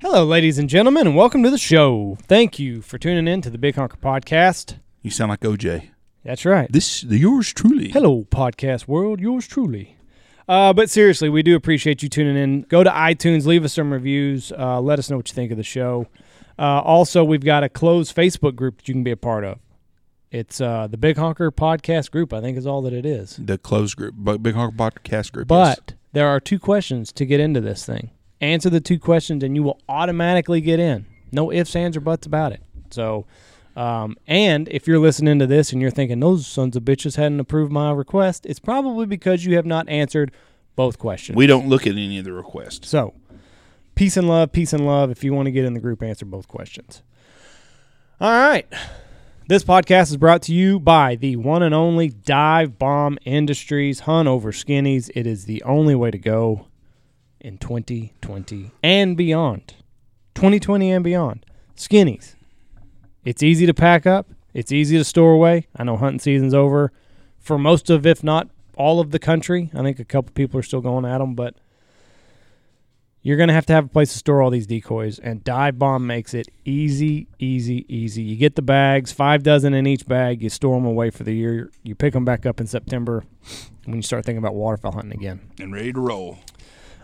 Hello, ladies and gentlemen, and welcome to the show. Thank you for tuning in to the Big Honker Podcast. You sound like OJ. That's right. Yours truly. Hello, podcast world. Yours truly. But seriously, we do appreciate you tuning in. Go to iTunes, leave us some reviews, let us know what you think of the show. Also, we've got a closed Facebook group that you can be a part of. It's the Big Honker Podcast group, I think is all that it is. The closed group, Big Honker Podcast group. But yes, there are two questions to get into this thing. Answer the two questions and you will automatically get in. No ifs, ands, or buts about it. So, and if you're listening to this and you're thinking, those sons of bitches hadn't approved my request, it's probably because you have not answered both questions. We don't look at any of the requests. So, peace and love. If you want to get in the group, answer both questions. All right. This podcast is brought to you by the one and only Dive Bomb Industries. Hunt over skinnies. It is the only way to go in 2020 and beyond. 2020 and beyond. Skinnies. It's easy to pack up. It's easy to store away. I know hunting season's over for most of, if not all of the country. I think a couple people are still going at them, but you're going to have a place to store all these decoys, and Dive Bomb makes it easy. You get the bags, 5 dozen in each bag. You store them away for the year. You pick them back up in September when you start thinking about waterfowl hunting again. And ready to roll.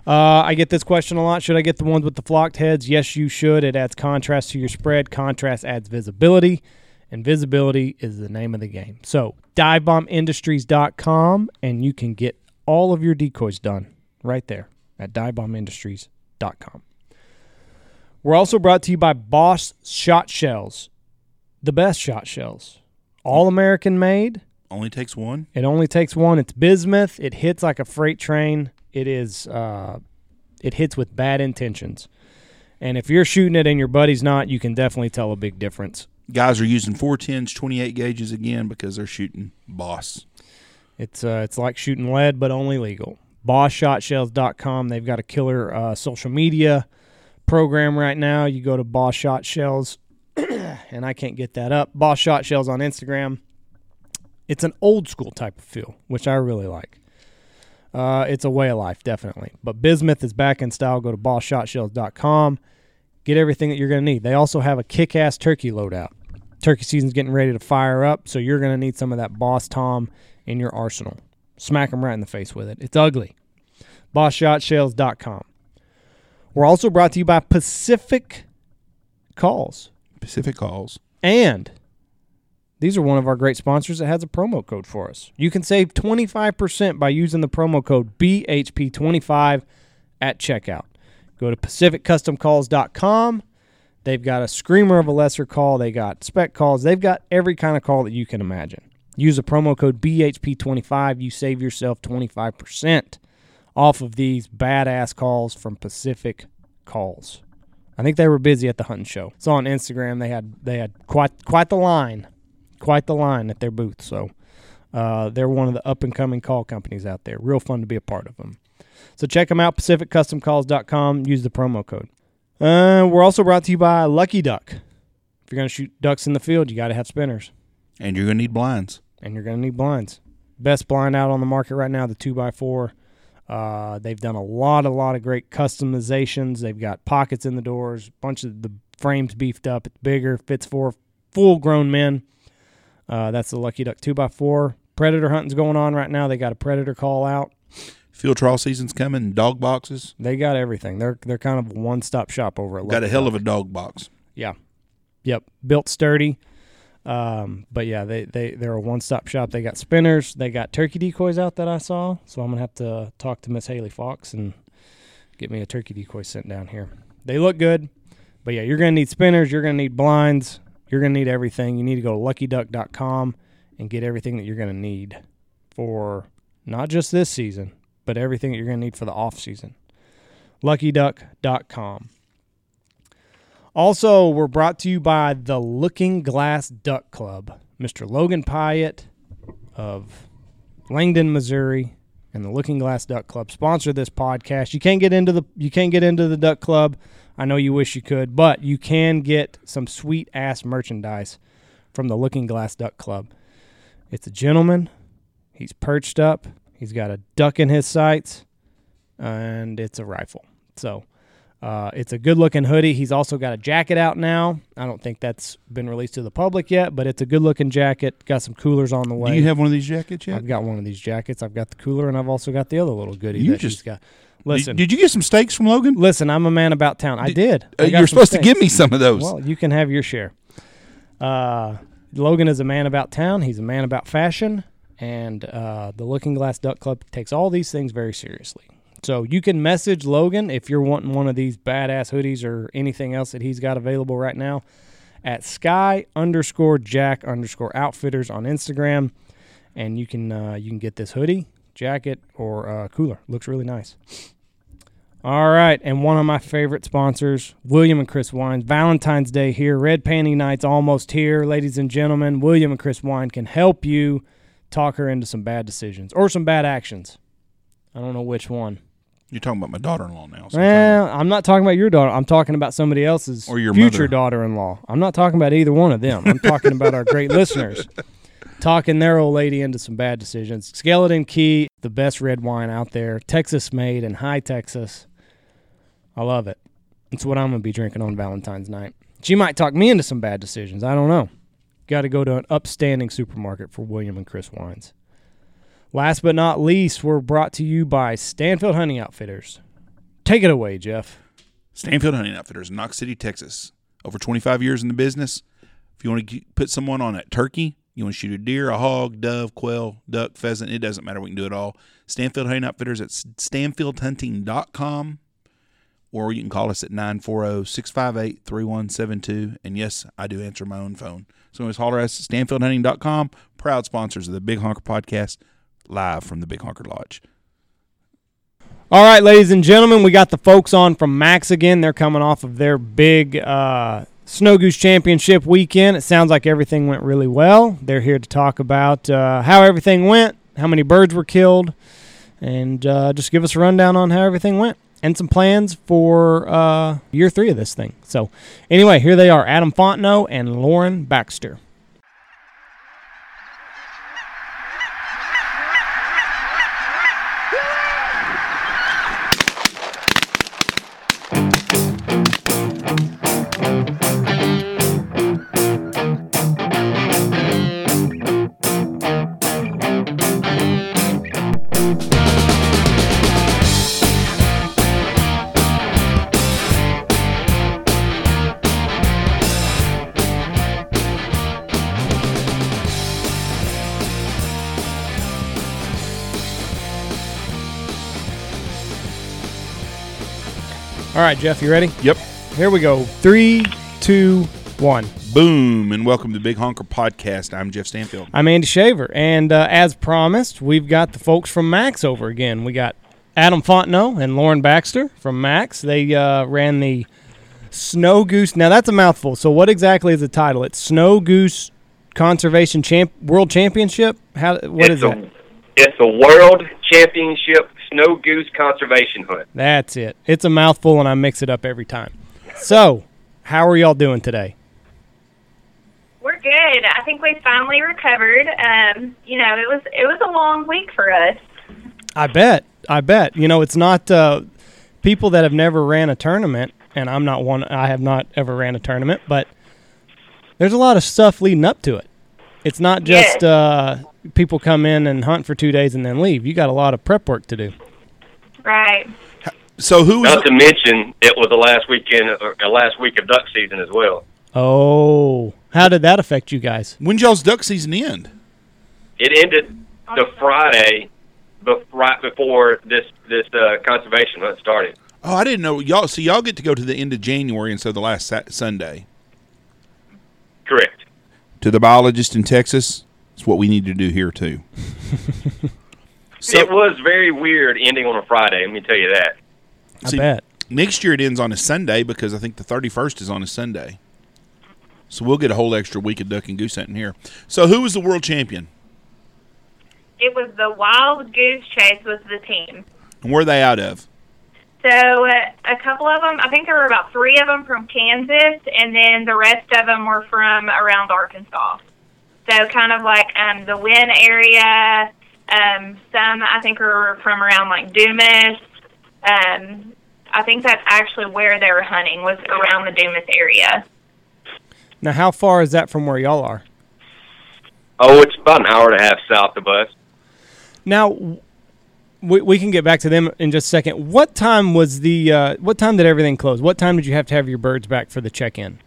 I get this question a lot. Should I get the ones with the flocked heads? Yes, you should. It adds contrast to your spread. Contrast adds visibility, and visibility is the name of the game. So, divebombindustries.com, and you can get all of your decoys done right there at divebombindustries.com. We're also brought to you by Boss Shot Shells, the best shot shells, all American made. Only takes one. It only takes one. It's bismuth. It hits like a freight train. It is. It hits with bad intentions, and if you're shooting it and your buddy's not, you can definitely tell a big difference. Guys are using 410s, 28 gauges again because they're shooting Boss. It's like shooting lead, but only legal. BossShotShells.com. They've got a killer social media program right now. You go to Boss Shot Shells, and I can't get that up. Boss Shot Shells on Instagram. It's an old school type of feel, which I really like. It's a way of life, definitely. But bismuth is back in style. Go to BossShotShells.com. Get everything that you're going to need. They also have a kick-ass turkey loadout. Turkey season's getting ready to fire up, so you're going to need some of that Boss Tom in your arsenal. Smack them right in the face with it. It's ugly. BossShotShells.com. We're also brought to you by Pacific Calls. Pacific Calls. And these are one of our great sponsors that has a promo code for us. You can save 25% by using the promo code BHP25 at checkout. Go to PacificCustomCalls.com. They've got a screamer of a lesser call. They got spec calls. They've got every kind of call that you can imagine. Use the promo code BHP25. You save yourself 25% off of these badass calls from Pacific Calls. I think they were busy at the hunting show. It's on Instagram. They had quite the line at their booth. So they're one of the up-and-coming call companies out there. Real fun to be a part of them. So check them out, PacificCustomCalls.com. Use the promo code. We're also brought to you by Lucky Duck. If you're going to shoot ducks in the field, you got to have spinners. And you're going to need blinds. Best blind out on the market right now, the 2x4. They've done a lot of great customizations. They've got pockets in the doors, bunch of the frames beefed up. It's bigger, fits for full-grown men. That's the Lucky Duck 2x4. Predator hunting's going on right now. They got a predator call out. Field trial season's coming. Dog boxes. They got everything. They're kind of a one-stop shop over at Lucky Duck. Got a hell of a dog box. Yeah. Yep. Built sturdy. But yeah, they're a one-stop shop. They got spinners. They got turkey decoys out that I saw. So I'm gonna have to talk to Miss Haley Fox and get me a turkey decoy sent down here. They look good, but yeah, you're gonna need spinners. You're gonna need blinds. You're going to need everything. You need to go to luckyduck.com and get everything that you're going to need for not just this season, but everything that you're going to need for the off season. luckyduck.com. Also, we're brought to you by the Looking Glass Duck Club. Mr. Logan Pyatt of Langdon, Missouri, and the Looking Glass Duck Club sponsor this podcast. You can't get into the Duck Club. I know you wish you could, but you can get some sweet-ass merchandise from the Looking Glass Duck Club. It's a gentleman. He's perched up. He's got a duck in his sights, and it's a rifle. So It's a good-looking hoodie. He's also got a jacket out now. I don't think that's been released to the public yet, but it's a good-looking jacket. Got some coolers on the way. Do you have one of these jackets yet? I've got one of these jackets. I've got the cooler, and I've also got the other little goodie you that just, she's got. Listen. Did you get some steaks from Logan? Listen, I'm a man about town. I did. You're supposed to give me some of those. Well, you can have your share. Logan is a man about town. He's a man about fashion. And the Looking Glass Duck Club takes all these things very seriously. So you can message Logan if you're wanting one of these badass hoodies or anything else that he's got available right now at Sky_Jack_Outfitters on Instagram. And you can get this hoodie, jacket, or cooler. Looks really nice. All right. And one of my favorite sponsors, William and Chris Wine. Valentine's Day here. Red Panty Night's almost here. Ladies and gentlemen, William and Chris Wine can help you talk her into some bad decisions or some bad actions. I don't know which one. You're talking about my daughter-in-law now. So well, I'm not talking about your daughter. I'm talking about somebody else's or your future mother. Daughter-in-law. I'm not talking about either one of them. I'm talking about our great listeners talking their old lady into some bad decisions. Skeleton Key, the best red wine out there, Texas-made in High Texas. I love it. It's what I'm going to be drinking on Valentine's night. She might talk me into some bad decisions. I don't know. Got to go to an upstanding supermarket for William and Chris Wines. Last but not least, we're brought to you by Stanfield Hunting Outfitters. Take it away, Jeff. Stanfield Hunting Outfitters, Knox City, Texas. Over 25 years in the business. If you want to put someone on that turkey, you want to shoot a deer, a hog, dove, quail, duck, pheasant, it doesn't matter. We can do it all. Stanfield Hunting Outfitters at stanfieldhunting.com. Or you can call us at 940-658-3172. And yes, I do answer my own phone. So always holler at us at stanfieldhunting.com. Proud sponsors of the Big Honker Podcast. Live from the Big Honker Lodge. All right, ladies and gentlemen, we got the folks on from Mack's again. They're coming off of their big Snow Goose Championship weekend. It sounds like everything went really well. They're here to talk about how everything went, how many birds were killed, and just give us a rundown on how everything went and some plans for year three of this thing. So, anyway, here they are, Adam Fontenot and Lauren Baxter. All right, Jeff, you ready? Yep. Here we go. 3, 2, 1. Boom, and welcome to the Big Honker Podcast. I'm Jeff Stanfield. I'm Andy Shaver, and as promised, we've got the folks from Mack's over again. We got Adam Fontenot and Lauren Baxter from Mack's. They ran the Snow Goose. Now, that's a mouthful, so what exactly is the title? It's Snow Goose Conservation World Championship? What is that? It's a World Championship Snow Goose Conservation Hunt. That's it. It's a mouthful, and I mix it up every time. So, how are y'all doing today? We're good. I think we finally recovered. It was a long week for us. I bet. It's not people that have never ran a tournament, and I'm not one. I have not ever ran a tournament, but there's a lot of stuff leading up to it. It's not just people come in and hunt for 2 days and then leave. You got a lot of prep work to do. Right. So who? Not to mention, it was the last weekend or the last week of duck season as well. Oh, how did that affect you guys? When y'all's duck season end? It ended the Friday, right before this conservation hunt started. Oh, I didn't know y'all. So y'all get to go to the end of January instead of the last Sunday. Correct. To the biologist in Texas, it's what we need to do here, too. So, it was very weird ending on a Friday, let me tell you that. I bet. Next year it ends on a Sunday because I think the 31st is on a Sunday. So we'll get a whole extra week of duck and goose hunting here. So who was the world champion? It was the Wild Goose Chase was the team. And where are they out of? So a couple of them, I think there were about 3 of them from Kansas, and then the rest of them were from around Arkansas. So kind of like the Wynn area, some I think were from around like Dumas. I think that's actually where they were hunting, was around the Dumas area. Now, how far is that from where y'all are? Oh, it's about an hour and a half south of us. Now, we can get back to them in just a second. What time was the? What time did everything close? What time did you have to have your birds back for the check-in?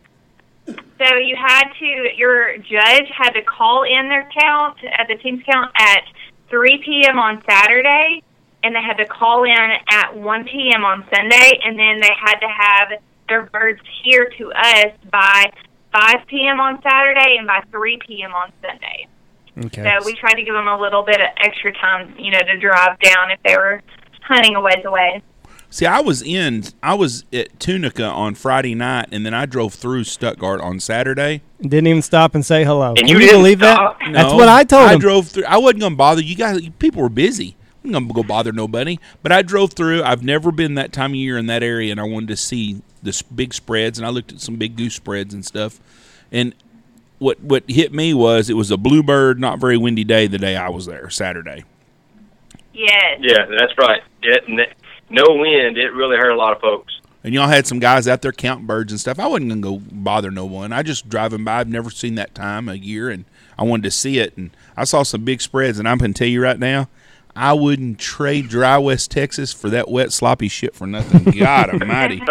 So you had to. Your judge had to call in their count at the team's count at 3 p.m. on Saturday, and they had to call in at 1 p.m. on Sunday, and then they had to have their birds here to us by 5 p.m. on Saturday and by 3 p.m. on Sunday. Okay. So we tried to give them a little bit of extra time, you know, to drive down if they were hunting a ways away. See, I was at Tunica on Friday night, and then I drove through Stuttgart on Saturday. Didn't even stop and say hello. And you didn't believe that? No, that's what I told him. I drove through. I wasn't going to bother you guys. People were busy. I'm not going to go bother nobody. But I drove through. I've never been that time of year in that area, and I wanted to see the big spreads, and I looked at some big goose spreads and stuff. And what hit me was it was a bluebird, not very windy day the day I was there, Saturday. Yes. Yeah, that's right. No wind. It really hurt a lot of folks. And y'all had some guys out there counting birds and stuff. I wasn't going to go bother no one. I just driving by. I've never seen that time of year, and I wanted to see it. And I saw some big spreads, and I'm going to tell you right now, I wouldn't trade dry West Texas for that wet, sloppy shit for nothing. God almighty.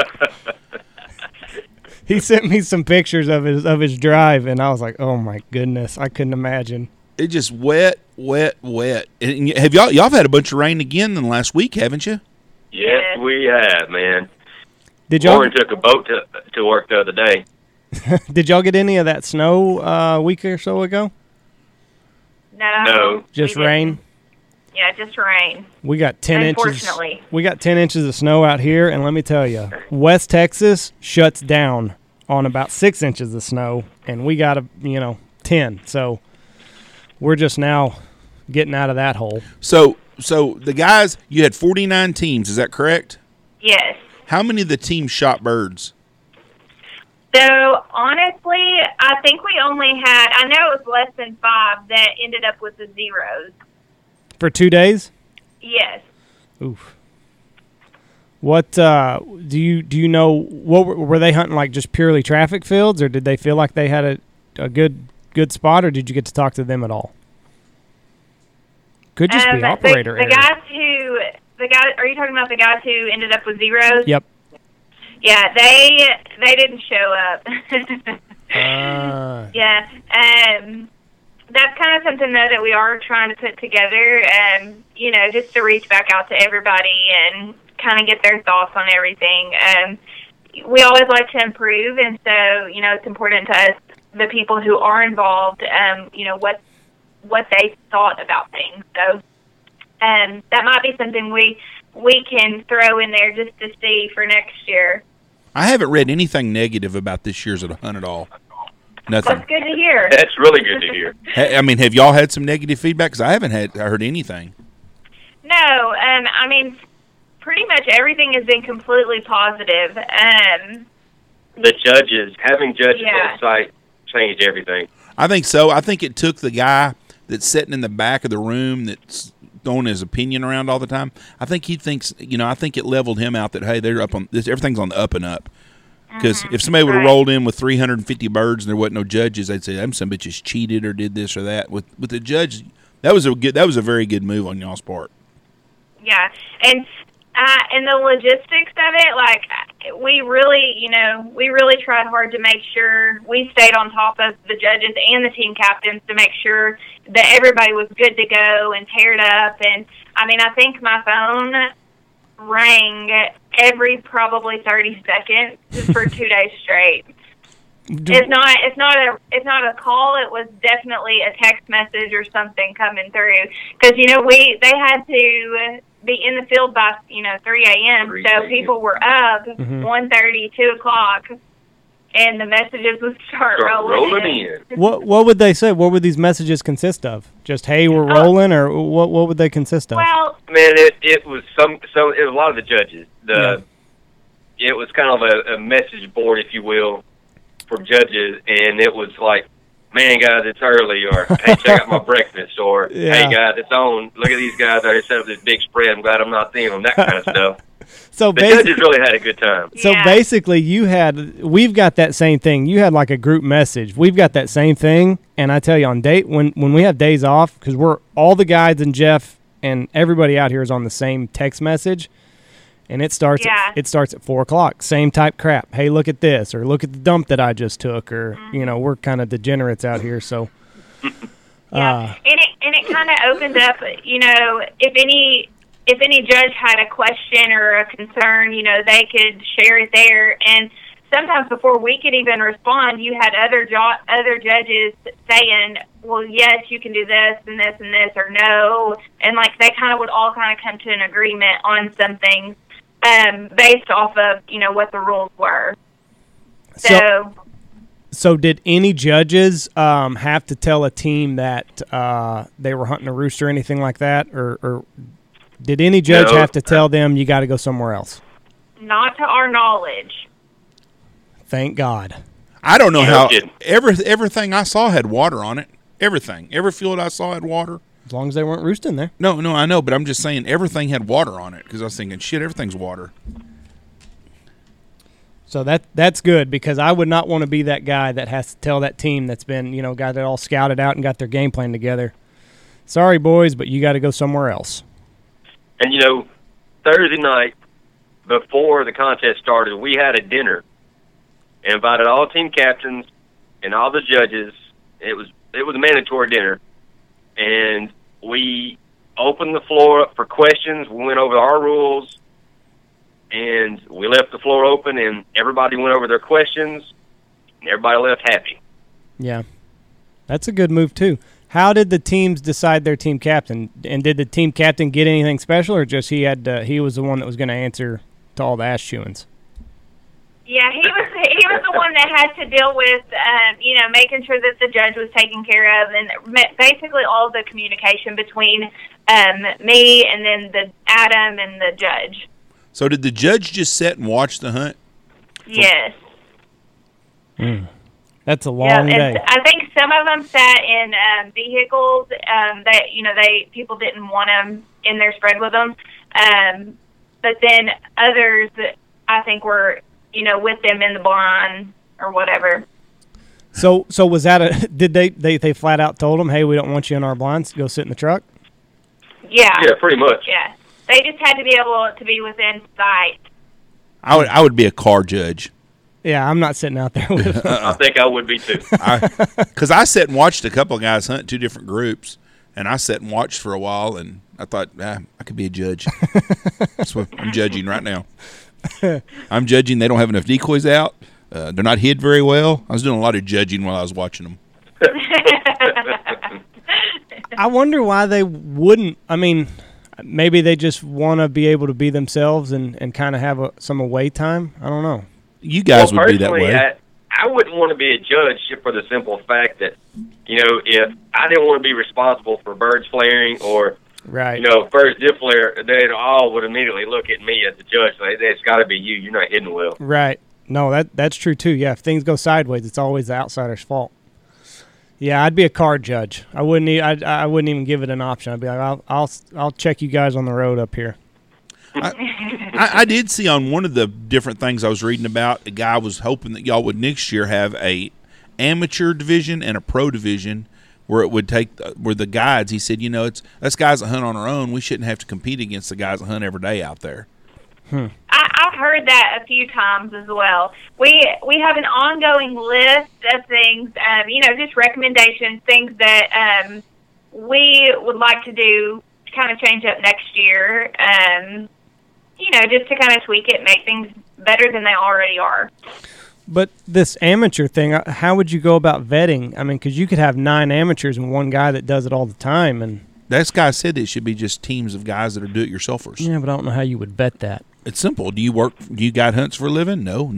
He sent me some pictures of his drive, and I was like, oh, my goodness. I couldn't imagine. It just wet. And have y'all had a bunch of rain again in the last week, haven't you? Yes, we have, man. Did y'all? Lauren took a boat to work the other day. Did y'all get any of that snow a week or so ago? No. Just rain? Didn't. Yeah, just rain. We got 10 unfortunately. Inches. We got 10 inches of snow out here, and let me tell you, West Texas shuts down on about 6 inches of snow, and we got 10. So we're just now getting out of that hole. So the guys, you had 49 teams, is that correct? Yes. How many of the teams shot birds? So, honestly, I think we only had, I know it was less than 5 that ended up with the zeros. For 2 days? Yes. Oof. What do you know, what were they hunting, like just purely traffic fields, or did they feel like they had a good spot, or did you get to talk to them at all? Could just be operator. The guys. Are you talking about the guys who ended up with zeros? Yep. Yeah, they didn't show up. Yeah. That's kind of something though that we are trying to put together, just to reach back out to everybody and kind of get their thoughts on everything. We always like to improve, and so it's important to us, the people who are involved, what they thought about things. So that might be something we can throw in there just to see for next year. I haven't read anything negative about this year's hunt at all. Nothing. That's good to hear. That's really good to hear. I mean, have y'all had some negative feedback? Because I haven't heard anything. No. I mean, pretty much everything has been completely positive. The judges, having judges on site changed everything. I think so. I think it took the guy that's sitting in the back of the room that's throwing his opinion around all the time. I think he thinks, I think it leveled him out that, hey, they're up on this. Everything's on the up and up. Because if somebody would have rolled in with 350 birds and there wasn't no judges, they'd say, them some bitches cheated or did this or that. With the judge, that was a very good move on y'all's part. Yeah. And the logistics of it, like, we really tried hard to make sure we stayed on top of the judges and the team captains to make sure that everybody was good to go and paired up. And, I think my phone rang every probably 30 seconds for 2 days straight. It's not a call. It was definitely a text message or something coming through, because they had to be in the field by 3 a.m. So people were up 1:30, 2 o'clock, and the messages would start rolling in. What would they say? What would these messages consist of? Just hey, we're rolling, or what would they consist of? Well, man, it was it was a lot of the judges. It was kind of a message board, if you will, from judges, and it was like, man, guys, it's early, or hey, check out my breakfast, or hey, guys, it's on. Look at these guys out here set up this big spread. I'm glad I'm not seeing them, that kind of stuff. So the judges really had a good time. So basically, we've got that same thing. You had like a group message. We've got that same thing. And I tell you, on date when we have days off, because we're all the guides and Jeff and everybody out here is on the same text message, and it starts at 4 o'clock. Same type crap. Hey, look at this, or look at the dump that I just took, or we're kind of degenerates out here, so. And it kind of opened up, if any judge had a question or a concern, they could share it there. And sometimes before we could even respond, you had other judges saying, well, yes, you can do this and this and this, or no. And like they kind of would all kind of come to an agreement on something based off of, what the rules were. So did any judges have to tell a team that they were hunting a roost or anything like that? Or did any judge have to tell them you got to go somewhere else? Not to our knowledge. Thank God. I don't know how. Everything I saw had water on it. Everything. Every field I saw had water. As long as they weren't roosting there. No, I know, but I'm just saying everything had water on it because I was thinking, shit, everything's water. So that's good, because I would not want to be that guy that has to tell that team that's been, got it all scouted out and got their game plan together. Sorry, boys, but you got to go somewhere else. And, Thursday night before the contest started, we had a dinner and invited all team captains and all the judges. It was a mandatory dinner. And we opened the floor up for questions. We went over our rules. And we left the floor open, and everybody went over their questions, and everybody left happy. Yeah. That's a good move, too. How did the teams decide their team captain? And did the team captain get anything special, or just he was the one that was going to answer to all the ass chewings? Yeah, he was the one that had to deal with, making sure that the judge was taken care of, and basically all the communication between me and then Adam and the judge. So did the judge just sit and watch the hunt? Yes. That's a long day. I think some of them sat in vehicles that people didn't want them in their spread with them, but then others I think were with them in the blind or whatever. So was that did they flat out told them, hey, we don't want you in our blinds, go sit in the truck? Yeah. Yeah, pretty much. Yeah. They just had to be able to be within sight. I would be a car judge. Yeah, I'm not sitting out there with them. I think I would be too. Because I sat and watched a couple of guys hunt, two different groups, and I sat and watched for a while, and I thought, I could be a judge. That's what I'm judging right now. I'm judging they don't have enough decoys out. They're not hid very well. I was doing a lot of judging while I was watching them. I wonder why they wouldn't. I mean, maybe they just want to be able to be themselves and kind of have some away time. I don't know. You guys would be that way. I wouldn't want to be a judge for the simple fact that, if I didn't want to be responsible for birds flaring or, right, birds did flare, they all would immediately look at me as the judge. Like, it's got to be you. You're not hitting well. Right. No, that's true, too. Yeah, if things go sideways, it's always the outsider's fault. Yeah, I'd be a car judge. I wouldn't even give it an option. I'd be like, I'll check you guys on the road up here. I did see on one of the different things I was reading about, a guy was hoping that y'all would next year have a amateur division and a pro division where it would take where the guides. He said, it's us guys that hunt on our own. We shouldn't have to compete against the guys that hunt every day out there. I've heard that a few times as well. We have an ongoing list of things, just recommendations, things that we would like to do to kind of change up next year, just to kind of tweak it, make things better than they already are. But this amateur thing, how would you go about vetting? I mean, because you could have 9 amateurs and one guy that does it all the time. And this guy said it should be just teams of guys that are do-it-yourselfers. Yeah, but I don't know how you would vet that. It's simple. Do you guide hunts for a living? No.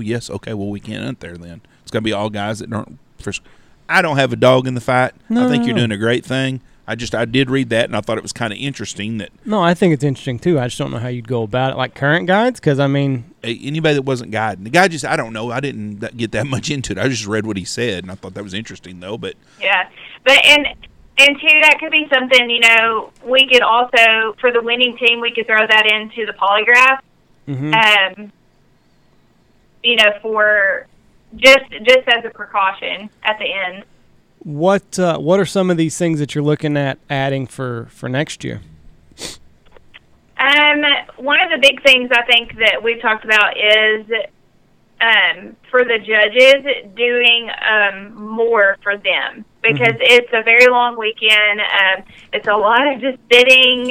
Yes. Okay. Well, we can't hunt there then. It's going to be all guys that aren't first. I don't have a dog in the fight. No, I think you're doing a great thing. I did read that and I thought it was kind of interesting that. No, I think it's interesting too. I just don't know how you'd go about it. Like current guides? Because anybody that wasn't guiding. The guy just, I don't know. I didn't get that much into it. I just read what he said and I thought that was interesting though. But yeah. But, and And, too, that could be something, you know, we could also, for the winning team, we could throw that into the polygraph. Mm-hmm. You know, for just as a precaution at the end. What are some of these things that you're looking at adding for next year? One of the big things I think that we've talked about is for the judges doing more for them, because mm-hmm. it's a very long weekend. It's a lot of just sitting,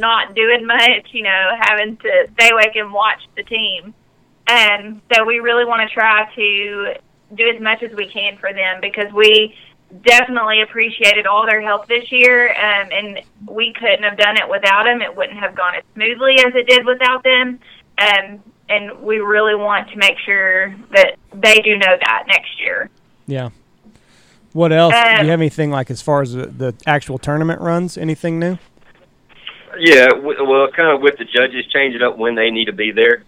not doing much, you know, having to stay awake and watch the team. So we really want to try to do as much as we can for them, because we definitely appreciated all their help this year, and we couldn't have done it without them. It wouldn't have gone as smoothly as it did without them, and we really want to make sure that they do know that next year. Yeah. What else? Do you have anything like as far as the actual tournament runs? Anything new? Yeah, well, kind of with the judges, change it up when they need to be there.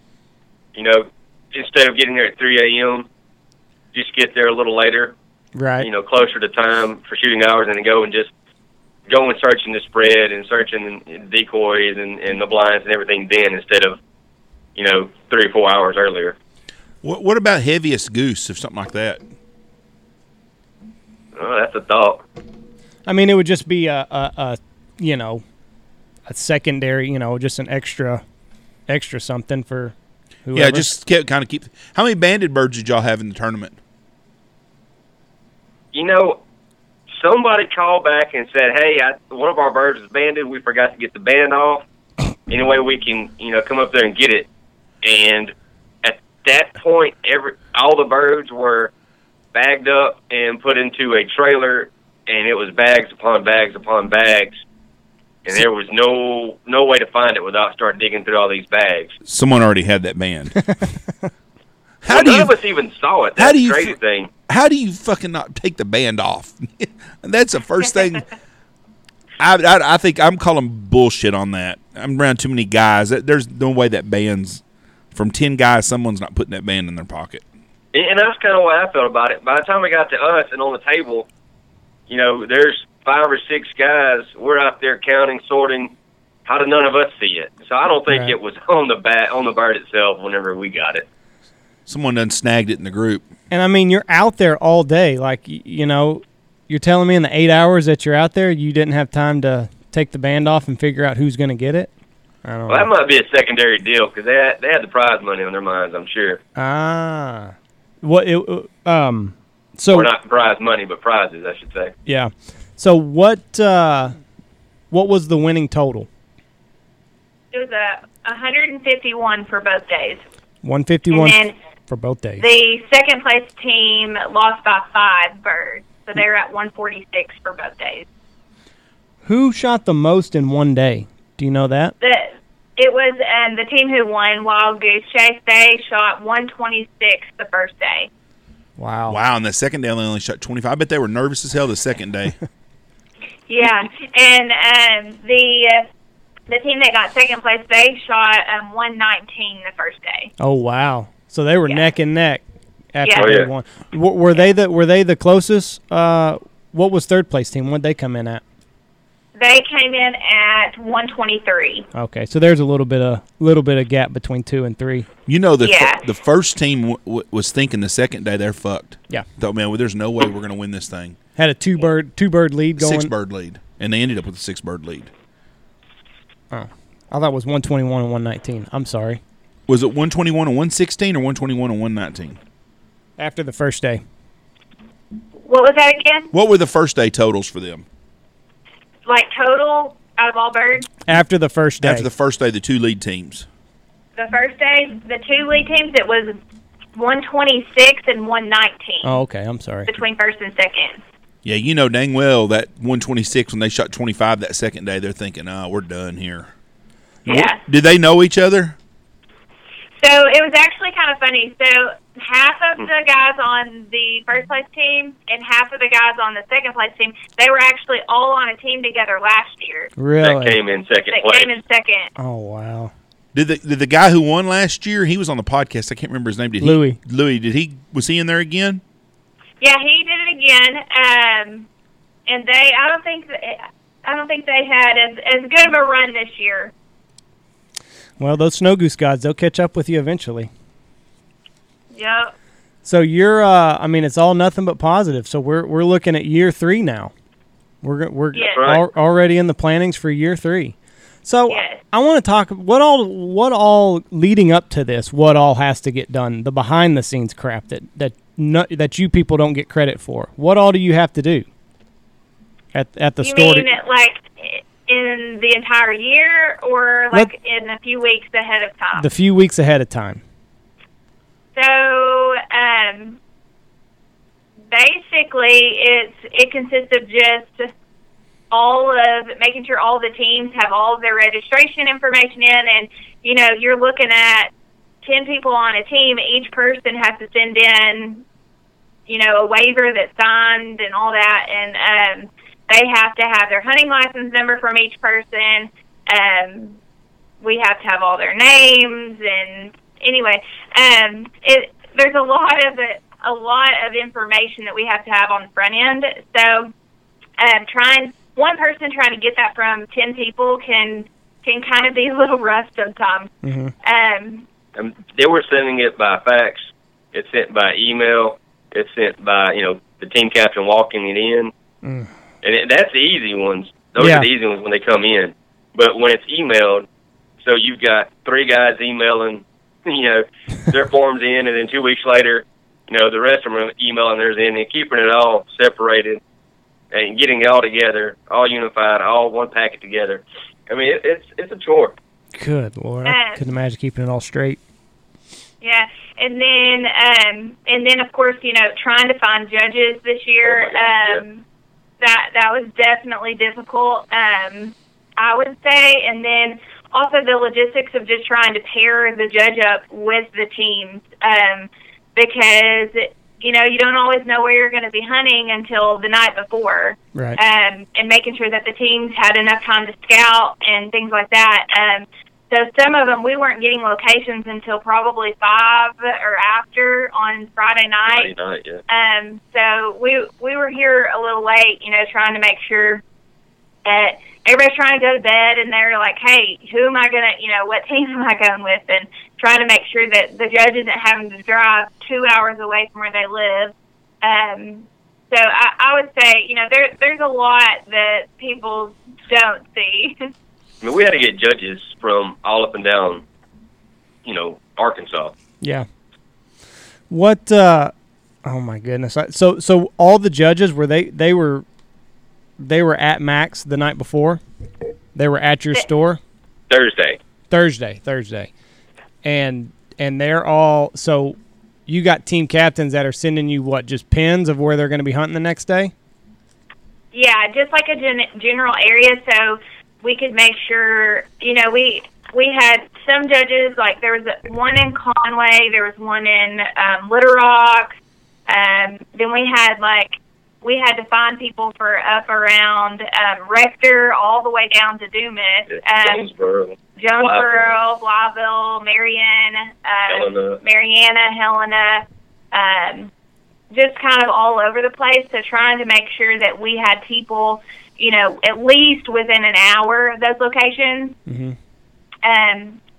You know, instead of getting there at 3 a.m., just get there a little later. Right. You know, closer to time for shooting hours, and then go and searching the spread and searching decoys and the blinds and everything then, instead of, you know, 3 or 4 hours earlier. What about heaviest goose or something like that? Oh, that's a thought. I mean, it would just be a secondary, you know, just an extra something for whoever. Yeah, just keep. How many banded birds did y'all have in the tournament? You know, somebody called back and said, hey, one of our birds is banded. We forgot to get the band off. Any way we can, you know, come up there and get it. And at that point, all the birds were bagged up and put into a trailer, and it was bags upon bags upon bags. And there was no way to find it without starting digging through all these bags. Someone already had that band. None of us even saw it. That's the crazy thing. How do you fucking not take the band off? That's the first thing. I think I'm calling bullshit on that. I'm around too many guys. There's no way that band's from 10 guys. Someone's not putting that band in their pocket. And that's kind of what I felt about it. By the time it got to us and on the table, you know, there's 5 or 6 guys. We're out there counting, sorting. How did none of us see it? So I don't think It was on the bird itself whenever we got it. Someone done snagged it in the group. And, I mean, you're out there all day. Like, you know, you're telling me in the 8 hours that you're out there, you didn't have time to take the band off and figure out who's going to get it? I don't know. That might be a secondary deal, because they had the prize money on their minds, I'm sure. Ah. Or not prize money, but prizes, I should say. Yeah. So what was the winning total? It was 151 for both days. 151 for both days. The second place team lost by 5 birds, so they were at 146 for both days. Who shot the most in one day? Do you know that? It was the team who won, Wild Goose Chase. They shot 126 the first day. Wow! And the second day they only shot 25. I bet they were nervous as hell the second day. Yeah, and the team that got second place, they shot 119 the first day. Oh wow! So they were neck and neck after they won. Were they the closest? What was third place team? What did they come in at? They came in at 123. Okay, so there's a little bit of gap between 2 and 3. You know, the first team was thinking the second day they're fucked. Yeah, thought, man, well, there's no way we're going to win this thing. Had a two bird lead going. 6 bird lead, and they ended up with a 6 bird lead. Oh, I thought it was 121 and 119. I'm sorry. Was it 121 and 116 or 121 and 119? After the first day. What was that again? What were the first day totals for them? Like total out of all birds? After the first day. After the first day, the two lead teams. The first day, the two lead teams, it was 126 and 119. Oh, okay. I'm sorry. Between first and second. Yeah, you know dang well that 126, when they shot 25 that second day, they're thinking, oh, we're done here. Yeah. Did they know each other? So it was actually kind of funny. So half of the guys on the first-place team and half of the guys on the second-place team, they were actually all on a team together last year. Really? That came in second. Oh, wow. Did the guy who won last year, he was on the podcast. I can't remember his name. Louis, was he in there again? Yeah, he did it again. and I don't think they had as good of a run this year. Well, those Snow Goose gods, they'll catch up with you eventually. Yep. So you're, I mean, it's all nothing but positive. So we're looking at year 3 now. We're yes. Already in the plannings for year 3. So yes. I want to talk what all leading up to this, what all has to get done, the behind the scenes crap that you people don't get credit for. What all do you have to do at the store? You mean like in the entire year, or like in a few weeks ahead of time? The few weeks ahead of time. So basically it consists of just all of making sure all the teams have all of their registration information in, and you know, you're looking at 10 people on a team. Each person has to send in, you know, a waiver that's signed and all that, and they have to have their hunting license number from each person. We have to have all their names, and anyway, there's a lot of information that we have to have on the front end. So, one person trying to get that from 10 people can kind of be a little rough sometimes. Mm-hmm. They were sending it by fax. It's sent by email. It's sent by, you know, the team captain walking it in. Mm. And that's the easy ones. Those are the easy ones when they come in. But when it's emailed, so you've got 3 guys emailing, you know, their forms in, and then 2 weeks later, you know, the rest of them are emailing theirs in, and keeping it all separated and getting it all together, all unified, all one packet together. I mean, it's a chore. Good Lord, I couldn't imagine keeping it all straight. Yeah, and then of course, you know, trying to find judges this year, that was definitely difficult, I would say, and then also the logistics of just trying to pair the judge up with the teams, because, you know, you don't always know where you're going to be hunting until the night before. Right. And making sure that the teams had enough time to scout and things like that. So some of them, we weren't getting locations until probably 5 or after on Friday night. Friday night, yeah. So we were here a little late, you know, trying to make sure that everybody's trying to go to bed, and they're like, hey, who am I going to, you know, what team am I going with? And trying to make sure that the judge isn't having to drive 2 hours away from where they live. So I would say, you know, there's a lot that people don't see. I mean, we had to get judges from all up and down, you know, Arkansas. Yeah. What, oh my goodness. So all the judges, they were at Mack's the night before? They were at your store? Thursday. And they're all, so you got team captains that are sending you what, just pins of where they're going to be hunting the next day? Yeah, just like a general area, so we could make sure, you know, we had some judges, like there was one in Conway, there was one in Little Rock, then we had to find people for up around Rector all the way down to Dumas. Jonesboro, Blytheville, Marian, Helena, just kind of all over the place. So trying to make sure that we had people, you know, at least within an hour of those locations. Mm-hmm.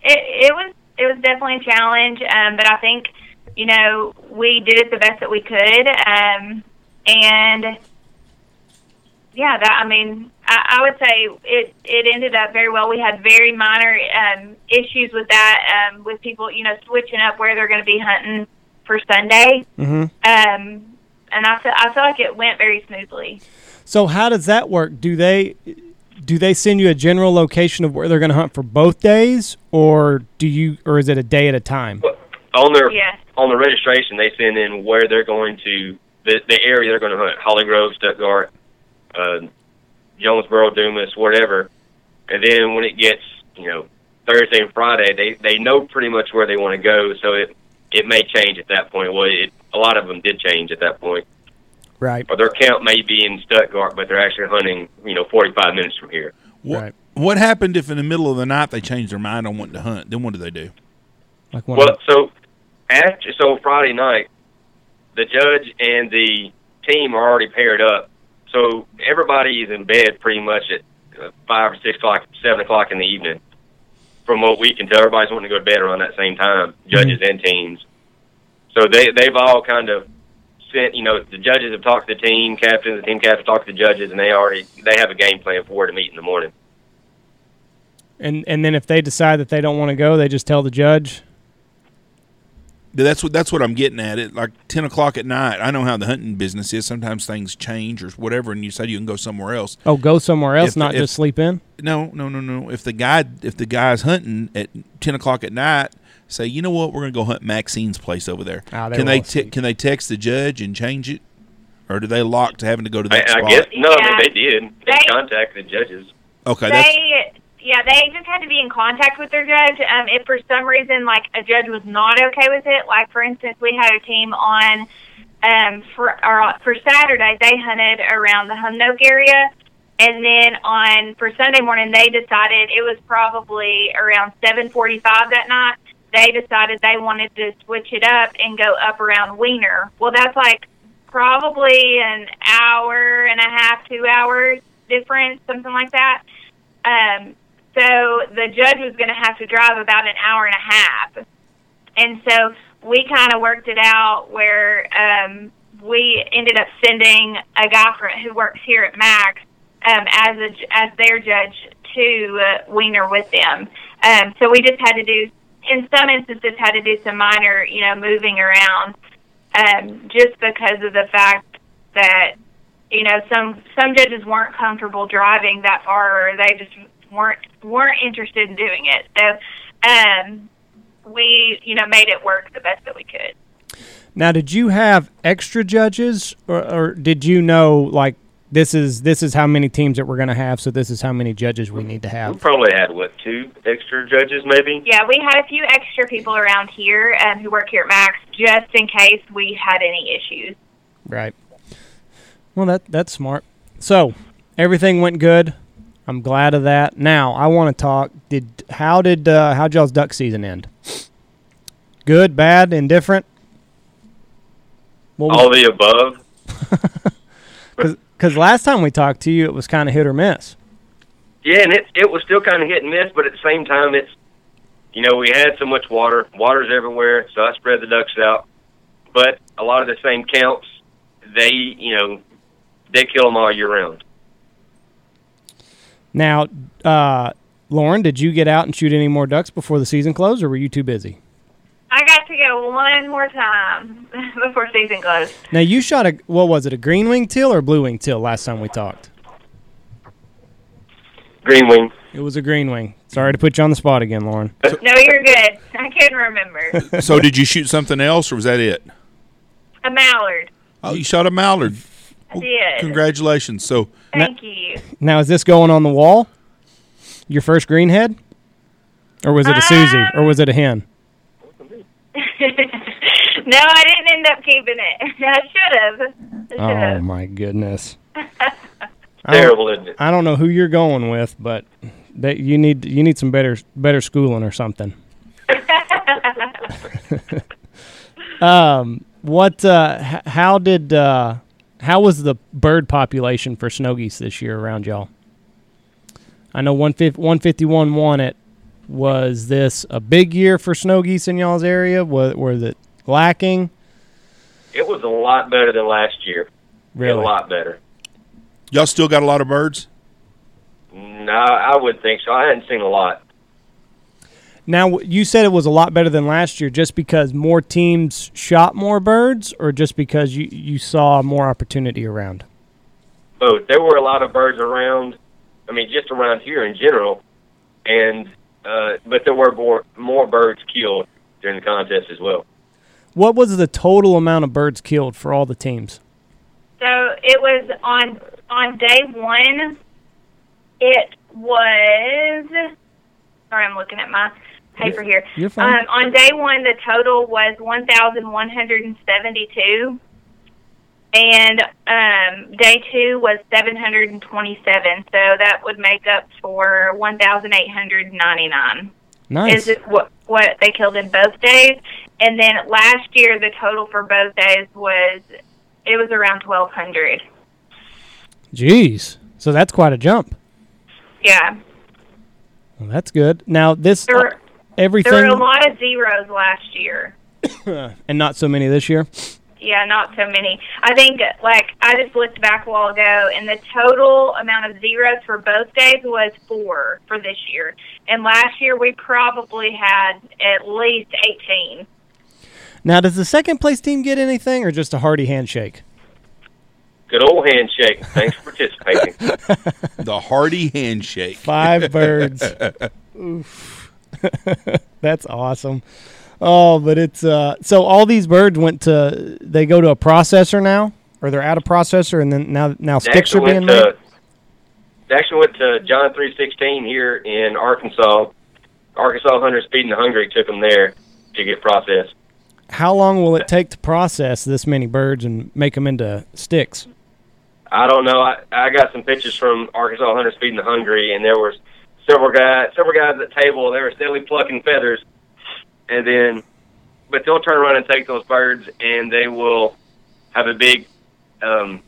It was definitely a challenge, but I think, you know, we did it the best that we could. And yeah, I would say it ended up very well. We had very minor issues with that, with people, you know, switching up where they're going to be hunting for Sunday. Mm-hmm. And I feel like it went very smoothly. So how does that work? Do they send you a general location of where they're going to hunt for both days, or is it a day at a time? On the registration, they send in where they're going to. The area they're going to hunt, Holly Grove, Stuttgart, Jonesboro, Dumas, whatever. And then when it gets, you know, Thursday and Friday, they know pretty much where they want to go, so it may change at that point. Well, a lot of them did change at that point. Right. Or their count may be in Stuttgart, but they're actually hunting, you know, 45 minutes from here. Right. What happened if in the middle of the night they changed their mind on wanting to hunt? Then what do they do? So Friday night, the judge and the team are already paired up, So everybody is in bed pretty much at 5 or 6 o'clock, 7 o'clock in the evening. From what we can tell, everybody's wanting to go to bed around that same time, judges and teams. So they've all kind of sent, you know, the judges have talked to the team captains, the team captains talked to the judges, and they have a game plan for where to meet in the morning. And then if they decide that they don't want to go, they just tell the judge. That's what I'm getting at. It like 10 o'clock at night. I know how the hunting business is. Sometimes things change or whatever, and you say you can go somewhere else. Oh, go somewhere else, not just sleep in. No. If the guy's hunting at 10 o'clock at night, say, you know what, we're gonna go hunt Maxine's place over there. Can they text the judge and change it, or do they lock to having to go to that spot? I guess no. Yeah. They did. They contacted the judges. Okay. Yeah, they just had to be in contact with their judge. If for some reason, like, a judge was not okay with it, like, for instance, we had a team on for Saturday, they hunted around the Humnoak area, and then for Sunday morning, they decided it was probably around 7:45 that night. They decided they wanted to switch it up and go up around Wiener. Well, that's, like, probably an hour and a half, 2 hours difference, something like that. So the judge was going to have to drive about an hour and a half. And so we kind of worked it out where we ended up sending a guy who works here at Mack's as their judge to Wiener with them. So we just had to do, in some instances, some minor, moving around just because of the fact that, some judges weren't comfortable driving that far, or they just weren't interested in doing it. So we, made it work the best that we could. Now, did you have extra judges, or did you know, like, this is how many teams that we're going to have, so this is how many judges we need to have? We probably had, 2 extra judges maybe? Yeah, we had a few extra people around here who work here at Mack's just in case we had any issues. Right. Well, that's smart. So everything went good. I'm glad of that. Now I want to talk. How'd y'all's duck season end? Good, bad, indifferent. All the above. Because last time we talked to you, it was kind of hit or miss. Yeah, and it was still kind of hit and miss, but at the same time, it's we had so much water. Water's everywhere, so I spread the ducks out. But a lot of the same counts. They, they kill them all year round. Now, Lauren, did you get out and shoot any more ducks before the season closed, or were you too busy? I got to go one more time before season closed. Now, you shot a green-winged teal or blue-winged teal last time we talked? Green wing. It was a green wing. Sorry to put you on the spot again, Lauren. No, you're good. I can't remember. So did you shoot something else, or was that it? A mallard. Oh, you shot a mallard. I did. Congratulations. So Thank you. Now, is this going on the wall? Your first greenhead? Or was it a Susie? Or was it a hen? No, I didn't end up keeping it. I should have. Oh, my goodness. Terrible, isn't it? I don't know who you're going with, but you need some better schooling or something. What? How was the bird population for snow geese this year around y'all? I know 151 won it. Was this a big year for snow geese in y'all's area? Was it lacking? It was a lot better than last year. Really? A lot better. Y'all still got a lot of birds? No, I would think so. I hadn't seen a lot. Now, you said it was a lot better than last year just because more teams shot more birds, or just because you saw more opportunity around? Both. There were a lot of birds around, just around here in general, and but there were more birds killed during the contest as well. What was the total amount of birds killed for all the teams? So it was on day one, it was... Sorry, I'm looking at my... paper here. You're fine. On day one, the total was 1,172, and day two was 727. So that would make up for 1,899. Nice. Is what they killed in both days, and then last year the total for both days was around 1,200. Jeez. So that's quite a jump. Yeah. Well, that's good. Now, this... There were a lot of zeros last year. And not so many this year? Yeah, not so many. I think, like, I just looked back a while ago, and the total amount of zeros for both days was 4 for this year. And last year, we probably had at least 18. Now, does the second-place team get anything, or just a hearty handshake? Good old handshake. Thanks for participating. The hearty handshake. 5 birds. Oof. That's awesome. Oh, but it's so all these birds they go to a processor now, or they're out of processor, and then now sticks are being made. They actually went to John 316 here in Arkansas. Arkansas Hunters Feeding the Hungry took them there to get processed. How long will it take to process this many birds and make them into sticks? I don't know. I got some pictures from Arkansas Hunters Feeding the Hungry, and there was several guys at the table. They were steadily plucking feathers, but they'll turn around and take those birds, and they will have a big, a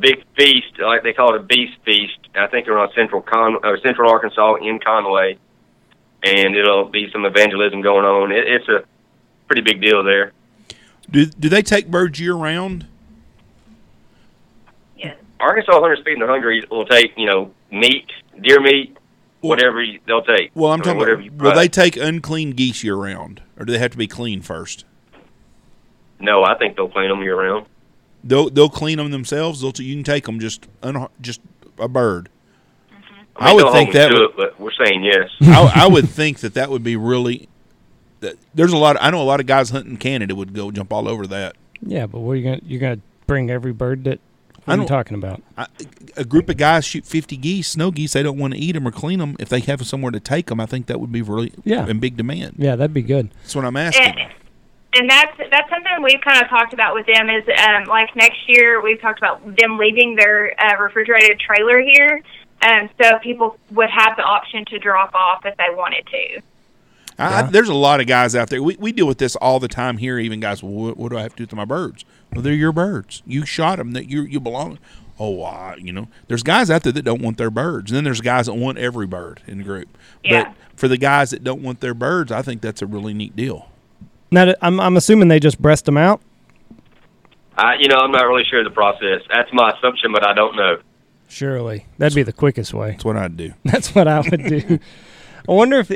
big feast. Like they call it a beast feast. I think around Central Arkansas in Conway, and it'll be some evangelism going on. It's a pretty big deal there. Do they take birds year round? Yeah. Arkansas Hunters Feeding the Hungry will take deer meat. Whatever they'll take. Well, I'm talking about, will they take unclean geese year-round, or do they have to be clean first? No, I think they'll clean them year-round. They'll clean them themselves? You can take them just a bird. Mm-hmm. I would think that would, but we're saying yes. I would think that would be really – there's a lot – I know a lot of guys hunting Canada would go jump all over that. Yeah, but what are you're going to bring every bird that – What are you talking about? A group of guys shoot 50 geese, snow geese. They don't want to eat them or clean them. If they have somewhere to take them, I think that would be really in big demand. Yeah, that'd be good. That's what I'm asking. And that's something we've kind of talked about with them is, like next year we've talked about them leaving their refrigerated trailer here, so people would have the option to drop off if they wanted to. There's a lot of guys out there. We deal with this all the time here. Even guys, what do I have to do to my birds? Well, they're your birds. You shot them. That you belong. Oh, there's guys out there that don't want their birds. And then there's guys that want every bird in the group. Yeah. But for the guys that don't want their birds, I think that's a really neat deal. Now, I'm assuming they just breast them out. I'm not really sure of the process. That's my assumption, but I don't know. Surely that'd be the quickest way. That's what I'd do. That's what I would do. I wonder if,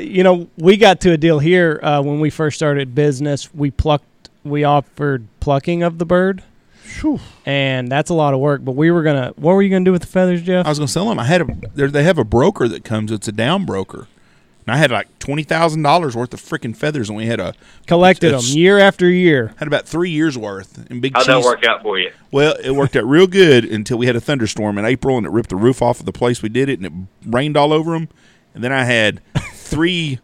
we got to a deal here when we first started business. We offered plucking of the bird. Whew. And that's a lot of work. But what were you going to do with the feathers, Jeff? I was going to sell them. They have a broker that comes. It's a down broker. And I had like $20,000 worth of freaking feathers, and we had collected them year after year. Had about 3 years worth. And how'd that work out for you? Well, it worked out real good until we had a thunderstorm in April, and it ripped the roof off of the place we did it, and it rained all over them. And then I had 3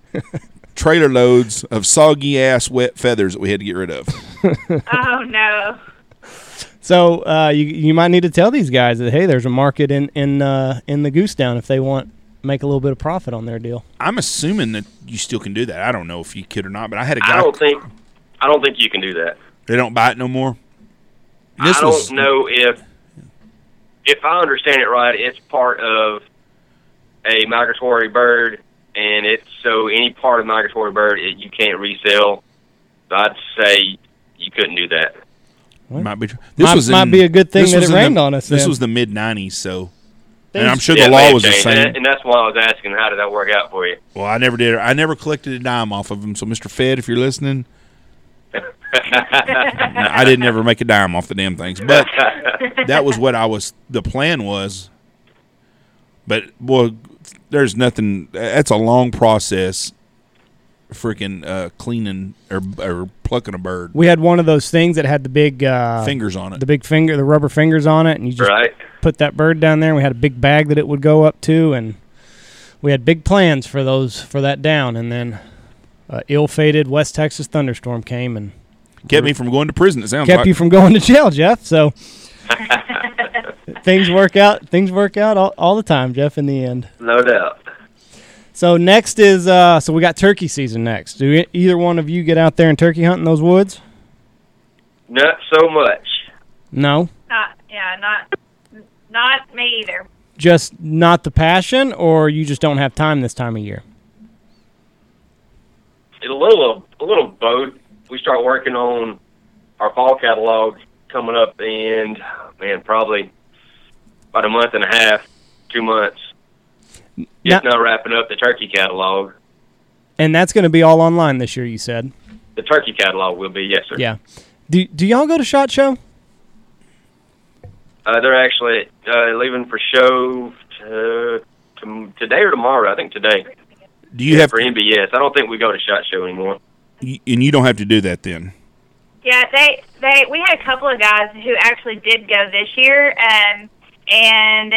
trailer loads of soggy-ass wet feathers that we had to get rid of. Oh, no. So you might need to tell these guys that, hey, there's a market in the goose down if they want to make a little bit of profit on their deal. I'm assuming that you still can do that. I don't know if you could or not, but I had a guy. I don't think you can do that. They don't buy it no more? I don't know if I understand it right, it's part of a migratory bird, and any part of migratory bird you can't resell. So I'd say you couldn't do that. What? Might be a good thing that it rained on us. This was the mid-'90s, so and I'm sure the law was the same. And that's why I was asking, how did that work out for you? Well, I never did. I never collected a dime off of them. So, Mr. Fed, if you're listening, I didn't ever make a dime off the damn things. But that was what the plan was. But boy, there's nothing. That's a long process. Freaking cleaning or plucking a bird. We had one of those things that had the big fingers on it. The big finger, the rubber fingers on it, and you just put that bird down there. And we had a big bag that it would go up to, and we had big plans for that down. And then, ill-fated West Texas thunderstorm came and kept me from going to prison. It sounds kept like. You from going to jail, Jeff. So. Things work out all the time, Jeff, in the end. No doubt. So next is so we got turkey season next. Do either one of you get out there and turkey hunt in those woods? Not so much. No? Yeah, not me either. Just not the passion, or you just don't have time this time of year? A little both. We start working on our fall catalog coming up in, probably about a month and a half, 2 months. Just now wrapping up the turkey catalog. And that's going to be all online this year, you said? The turkey catalog will be, yes, sir. Yeah. Do y'all go to SHOT Show? They're actually leaving for show today or tomorrow. I think today. Do you have for NBS? I don't think we go to SHOT Show anymore. And you don't have to do that then. Yeah, we had a couple of guys who actually did go this year, and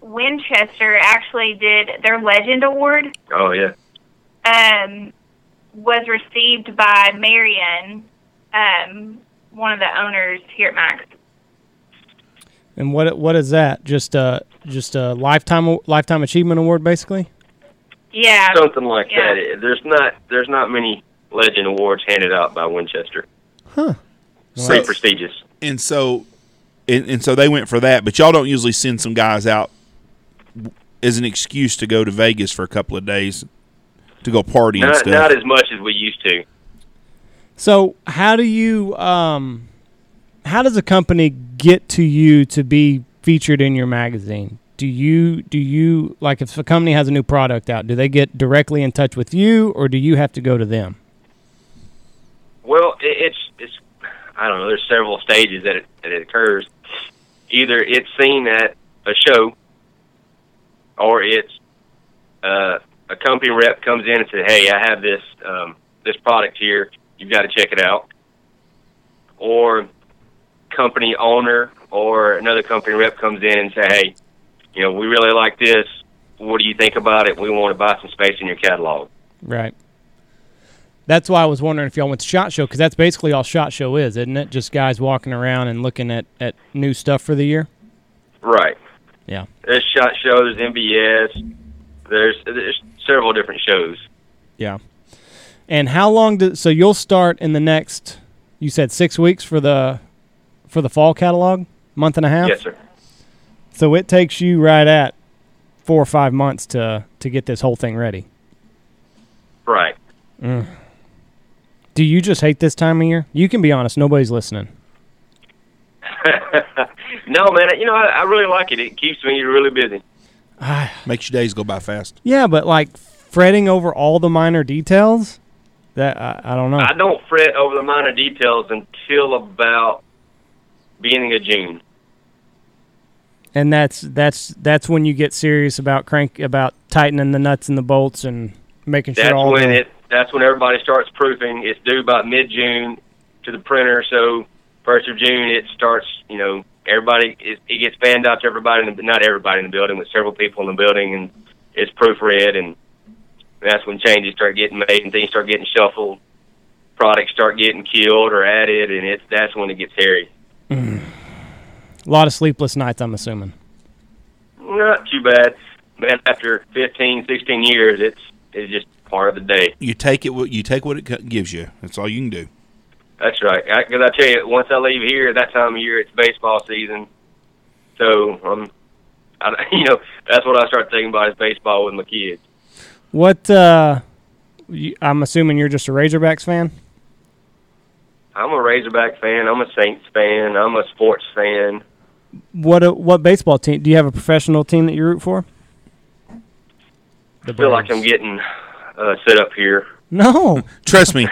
Winchester actually did their Legend Award. Oh yeah. Was received by Marian, one of the owners here at Mack's. And what is that? Just a lifetime achievement award, basically. Yeah, something like that. There's not many Legend Awards handed out by Winchester. Huh? Pretty prestigious. And so they went for that. But y'all don't usually send some guys out as an excuse to go to Vegas for a couple of days to go party and stuff. Not as much as we used to. So how do you how does a company get to you to be featured in your magazine? Do you like, if a company has a new product out, do they get directly in touch with you, or do you have to go to them? Well, it's I don't know. There's several stages that it occurs. Either it's seen at a show, or it's a company rep comes in and says, "Hey, I have this product here. You've got to check it out," or company owner or another company rep comes in and say, "Hey, you know, we really like this. What do you think about it? We want to buy some space in your catalog." Right. That's why I was wondering if y'all went to SHOT Show, because that's basically all SHOT Show is, isn't it? Just guys walking around and looking at new stuff for the year. Right. Yeah. There's SHOT Shows, MBS. There's several different shows. Yeah. And how long so you'll start in the next, you said 6 weeks for the fall catalog, month and a half? Yes, sir. So it takes you right at 4 or 5 months to get this whole thing ready. Right. Mm. Do you just hate this time of year? You can be honest. Nobody's listening. No, man. You know, I really like it. It keeps me really busy. Makes your days go by fast. Yeah, but like fretting over all the minor details, that I don't know. I don't fret over the minor details until about beginning of June, and that's when you get serious about tightening the nuts and the bolts and making sure all. That's when everybody starts proofing. It's due by mid-June to the printer, so 1st of June it starts. You know, everybody it gets fanned out to everybody, but not everybody in the building, but several people in the building, and it's proofread, and that's when changes start getting made and things start getting shuffled, products start getting killed or added, and that's when it gets hairy. Mm. A lot of sleepless nights, I'm assuming. Not too bad. Man, after 15, 16 years, it's just part of the day. You take what it gives you. That's all you can do. That's right. Because I tell you, once I leave here, that time of year, it's baseball season. So, that's what I start thinking about is baseball with my kids. What, I'm assuming you're just a Razorbacks fan? I'm a Razorback fan. I'm a Saints fan. I'm a sports fan. What baseball team? Do you have a professional team that you root for? I feel like I'm getting set up here. No. Trust me.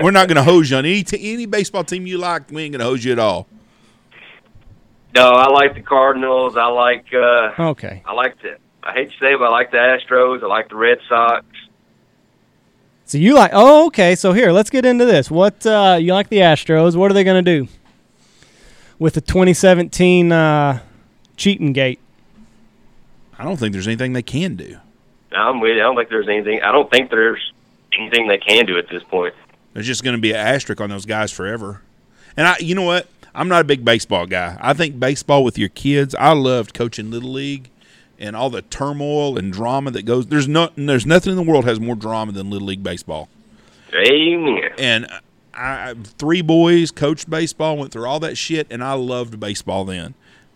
We're not going to hose you on any baseball team you like. We ain't going to hose you at all. No, I like the Cardinals. I like okay. I hate to say it, but I like the Astros. I like the Red Sox. So you like, so here, let's get into this. What, you like the Astros. What are they going to do with the 2017 cheating gate? I don't think there's anything they can do. I'm with you. I don't think there's anything they can do at this point. There's just going to be an asterisk on those guys forever. And you know what? I'm not a big baseball guy. I think baseball with your kids, I loved coaching Little League. And all the turmoil and drama that goes, there's nothing in the world has more drama than Little League baseball. Amen. And three boys, coached baseball, went through all that shit, and I loved baseball then.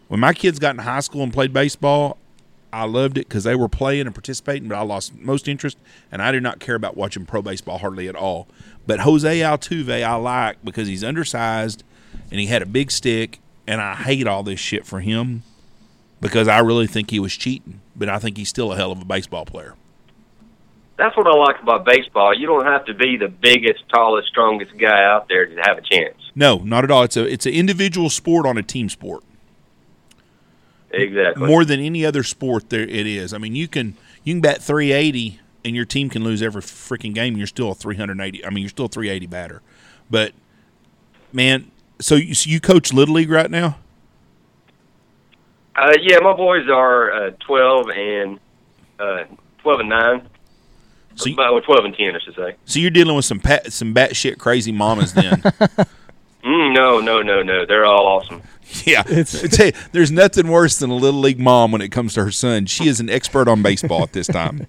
When my kids got in high school and played baseball, I loved it because they were playing and participating, but I lost most interest, and I did not care about watching pro baseball hardly at all. But Jose Altuve I like because he's undersized, and he had a big stick, and I hate all this shit for him because I really think he was cheating, but I think he's still a hell of a baseball player. That's what I like about baseball. You don't have to be the biggest, tallest, strongest guy out there to have a chance. No, not at all. It's an individual sport on a team sport. Exactly. More than any other sport there it is. I mean, you can bat 380 and your team can lose every freaking game and you're still a 380. I mean, you're still a 380 batter. But man, so you coach Little League right now? Yeah, my boys are 12 and 9. So 12 and 10, I should say. So you're dealing with some batshit crazy mamas then. No. They're all awesome. Yeah. There's nothing worse than a Little League mom when it comes to her son. She is an expert on baseball at this time.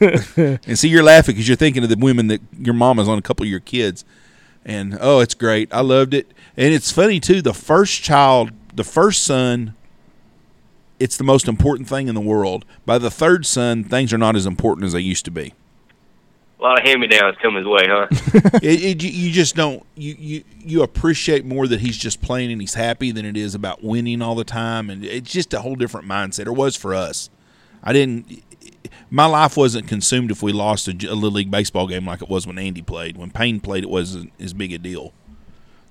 And see, you're laughing because you're thinking of the women that your mama's on a couple of your kids. And, oh, it's great. I loved it. And it's funny, too, the first son – it's the most important thing in the world. By the third son, things are not as important as they used to be. A lot of hand-me-downs come his way, huh? You just don't. You appreciate more that he's just playing and he's happy than it is about winning all the time. And it's just a whole different mindset. It was for us. My life wasn't consumed if we lost a Little League baseball game like it was when Andy played. When Payne played, it wasn't as big a deal.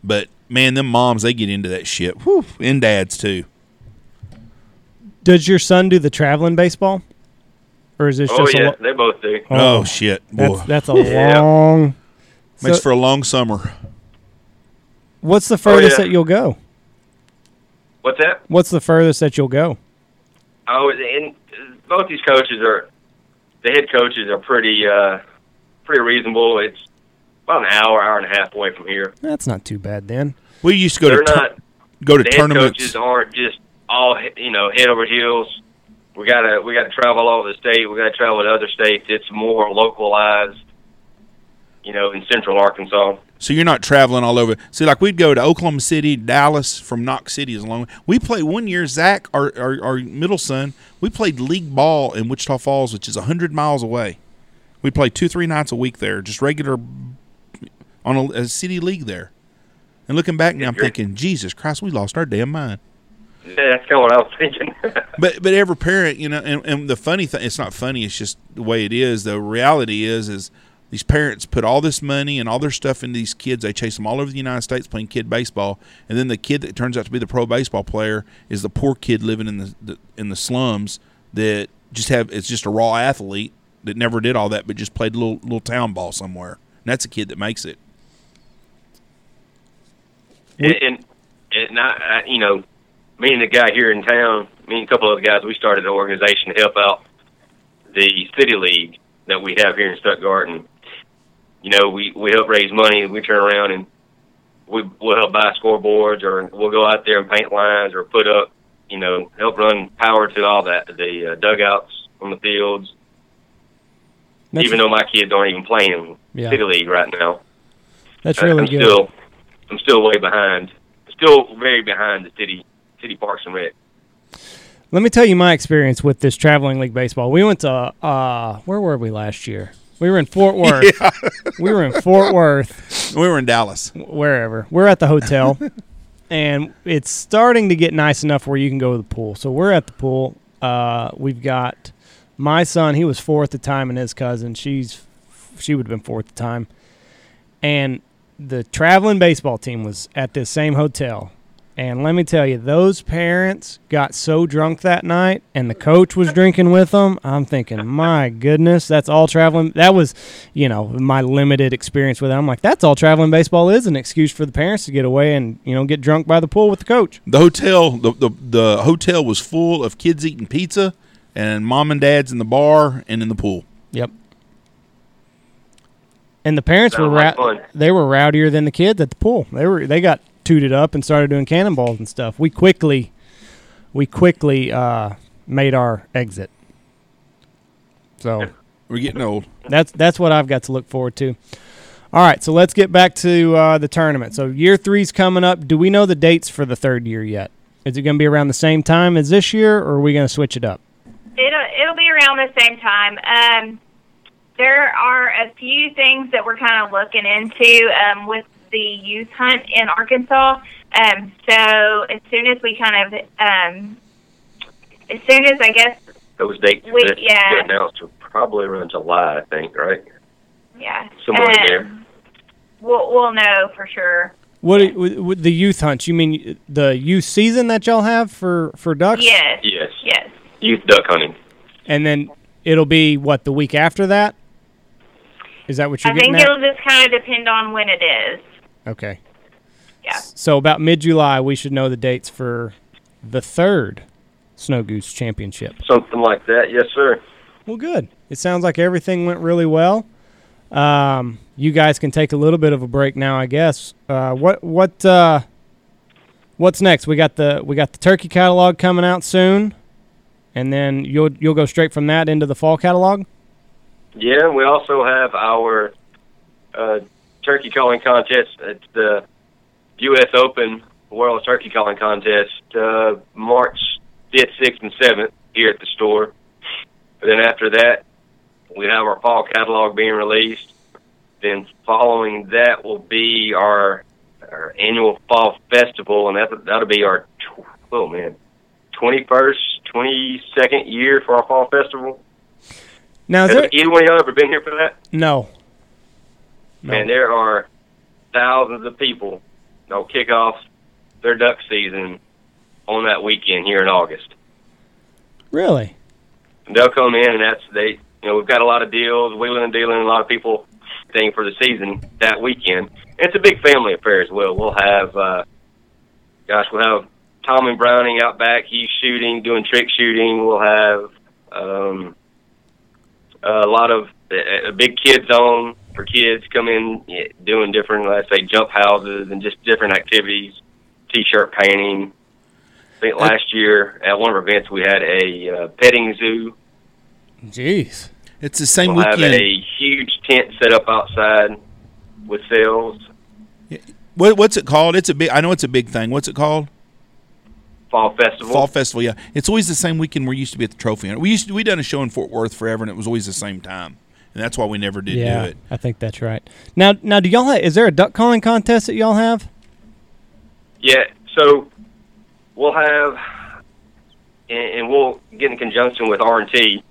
But, man, them moms, they get into that shit. Whew. And dads, too. Does your son do the traveling baseball, or is this just? Oh yeah, they both do. Oh shit, boy, that's a long. Makes for a long summer. What's the furthest that you'll go? What's that? What's the furthest that you'll go? Oh, and both these coaches the head coaches are pretty reasonable. It's about an hour and a half away from here. That's not too bad then. We used to go to tournaments. Head coaches aren't just. All head over heels. We gotta travel all over the state. We gotta travel to other states. It's more localized, in central Arkansas. So you're not traveling all over. See, like we'd go to Oklahoma City, Dallas, from Knox City is a long way. We played one year. Zach, our middle son, we played league ball in Wichita Falls, which is 100 miles away. We played 2-3 nights a week there, just regular on a city league there. And looking back now, I'm thinking, Jesus Christ, we lost our damn mind. Yeah, that's kind of what I was thinking. but every parent, and the funny thing, it's not funny, it's just the way it is. The reality is these parents put all this money and all their stuff into these kids. They chase them all over the United States playing kid baseball, and then the kid that turns out to be the pro baseball player is the poor kid living in the slums that just it's just a raw athlete that never did all that, but just played little town ball somewhere. And that's a kid that makes it. And me and the guy here in town, me and a couple of other guys, we started an organization to help out the city league that we have here in Stuttgart. And, we help raise money. We turn around and we'll help buy scoreboards, or we'll go out there and paint lines or put up, help run power to all that, the dugouts on the fields. That's even though my kids aren't even playing city league right now. That's really good. I'm still way behind. Still very behind the City Parks and Rec. Let me tell you my experience with this traveling league baseball. We went to where were we last year? We were in Fort Worth. Yeah. We were in Fort Worth. We were in Dallas. Wherever. We're at the hotel, and it's starting to get nice enough where you can go to the pool. So we're at the pool. We've got my son. He was four at the time, and his cousin. She would have been four at the time. And the traveling baseball team was at this same hotel. And let me tell you, those parents got so drunk that night, and the coach was drinking with them. I'm thinking, my goodness, that's all traveling. That was, my limited experience with it. I'm like, that's all traveling baseball is, an excuse for the parents to get away and, get drunk by the pool with the coach. The hotel, the hotel was full of kids eating pizza and mom and dad's in the bar and in the pool. Yep. And the parents were rowdier than the kids at the pool. They got tooted up and started doing cannonballs and stuff. We quickly made our exit. So we're getting old. That's what I've got to look forward to. All right, so let's get back to the tournament. So year three's coming up. Do we know the dates for the third year yet? Is it going to be around the same time as this year, or are we going to switch it up? It'll be around the same time. There are a few things that we're kind of looking into with the youth hunt in Arkansas. So as soon as we kind of, as soon as I guess those dates get announced are probably around July, I think, right? Yeah, somewhere there. We'll know for sure. What with the youth hunts? You mean the youth season that y'all have for ducks? Yes. Youth duck hunting. And then it'll be what, the week after that? Is that what you're getting at? I think it'll just kind of depend on when it is. Okay. Yeah. So about mid-July, we should know the dates for the third Snow Goose Championship. Something like that, yes, sir. Well, good. It sounds like everything went really well. You guys can take a little bit of a break now, I guess. What's next? We got the turkey catalog coming out soon, and then you'll go straight from that into the fall catalog. Yeah, we also have our turkey calling contest at the U.S. Open World Turkey Calling Contest, March 5th, 6th, and 7th here at the store. But then after that, we have our fall catalog being released. Then following that will be our annual fall festival, and that'll be our 21st, 22nd year for our fall festival. Now, has anyone of y'all ever been here for that? No. And there are thousands of people that'll kick off their duck season on that weekend here in August. Really? And they'll come in, and we've got a lot of deals, wheeling and dealing, a lot of people thing for the season that weekend. And it's a big family affair as well. We'll have, we'll have Tommy Browning out back. He's shooting, doing trick shooting. We'll have a lot of a big kid zone for kids come in doing different, let's say, jump houses and just different activities, T-shirt painting. I think last year at one of our events we had a petting zoo. Jeez. It's the same weekend. We'll have a huge tent set up outside with sails. What's it called? I know it's a big thing. What's it called? Fall Festival. Fall Festival, yeah. It's always the same weekend we used to be at the trophy hunt. We done a show in Fort Worth forever, and it was always the same time. And that's why we never did do it. I think that's right. Now, do y'all is there a duck calling contest that y'all have? Yeah, so we'll have, and we'll get in conjunction with R and T.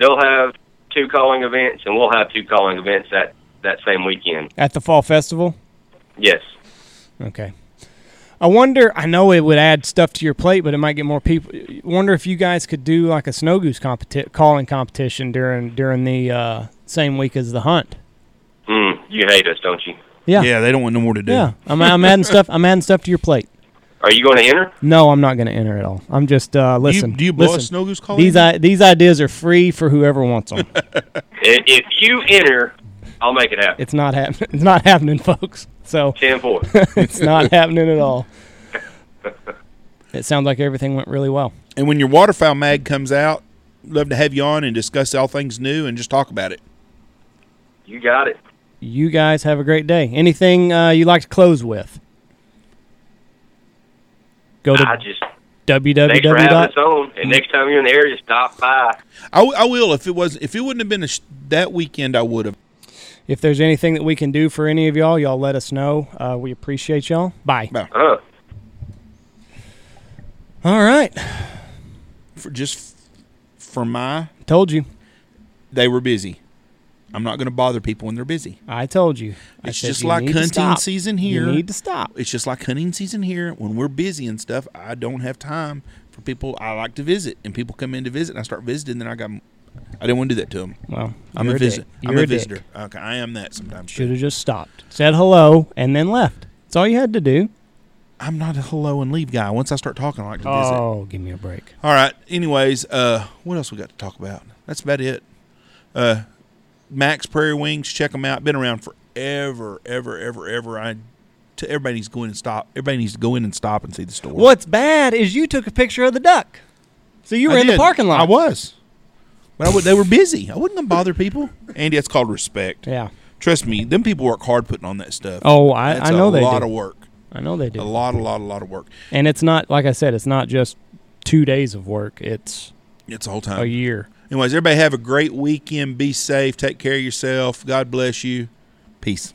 They'll have two calling events, and we'll have two calling events that same weekend. At the Fall Festival? Yes. Okay. I wonder, I know it would add stuff to your plate, but it might get more people. I wonder if you guys could do like a Snow Goose calling competition during the same week as the hunt. You hate us, don't you? Yeah. Yeah, they don't want no more to do. Yeah, I'm adding stuff. I'm adding stuff to your plate. Are you going to enter? No, I'm not going to enter at all. I'm just, listen. Do you blow a Snow Goose call? These ideas are free for whoever wants them. If you enter, I'll make it happen. It's not happening. It's not happening, folks. So 10-4. It's not happening at all. It sounds like everything went really well. And when your waterfowl mag comes out, love to have you on and discuss all things new and just talk about it. You got it. You guys have a great day. Anything you'd like to close with? Go to www. And next time you're in the area, stop by. I will. If it wouldn't have been that weekend, I would have. If there's anything that we can do for any of y'all, y'all let us know. We appreciate y'all. Bye. All right. Told you. They were busy. I'm not going to bother people when they're busy. I told you. It's just like hunting season here. You need to stop. It's just like hunting season here. When we're busy and stuff, I don't have time for people. I like to visit, and people come in to visit, and I start visiting, then I didn't want to do that to them. Well, I'm a visitor. Okay, I am that sometimes. Should have just stopped, said hello, and then left. That's all you had to do. I'm not a hello and leave guy. Once I start talking, I like to visit. Oh, give me a break. All right. Anyways, what else we got to talk about? That's about it. Mack's Prairie Wings, check them out. Been around forever, ever. Everybody needs to go in and stop. Everybody needs to go in and stop and see the store. What's bad is you took a picture of the duck, so you were in the parking lot. I was, but they were busy. I wouldn't bother people. Andy, that's called respect. Yeah, Trust me, them people work hard putting on that stuff. Oh, I know they do. It's a lot of work. I know they do. A lot of work. And it's not, like I said, it's not just 2 days of work. It's a whole time. A year. Anyways, everybody have a great weekend. Be safe. Take care of yourself. God bless you. Peace.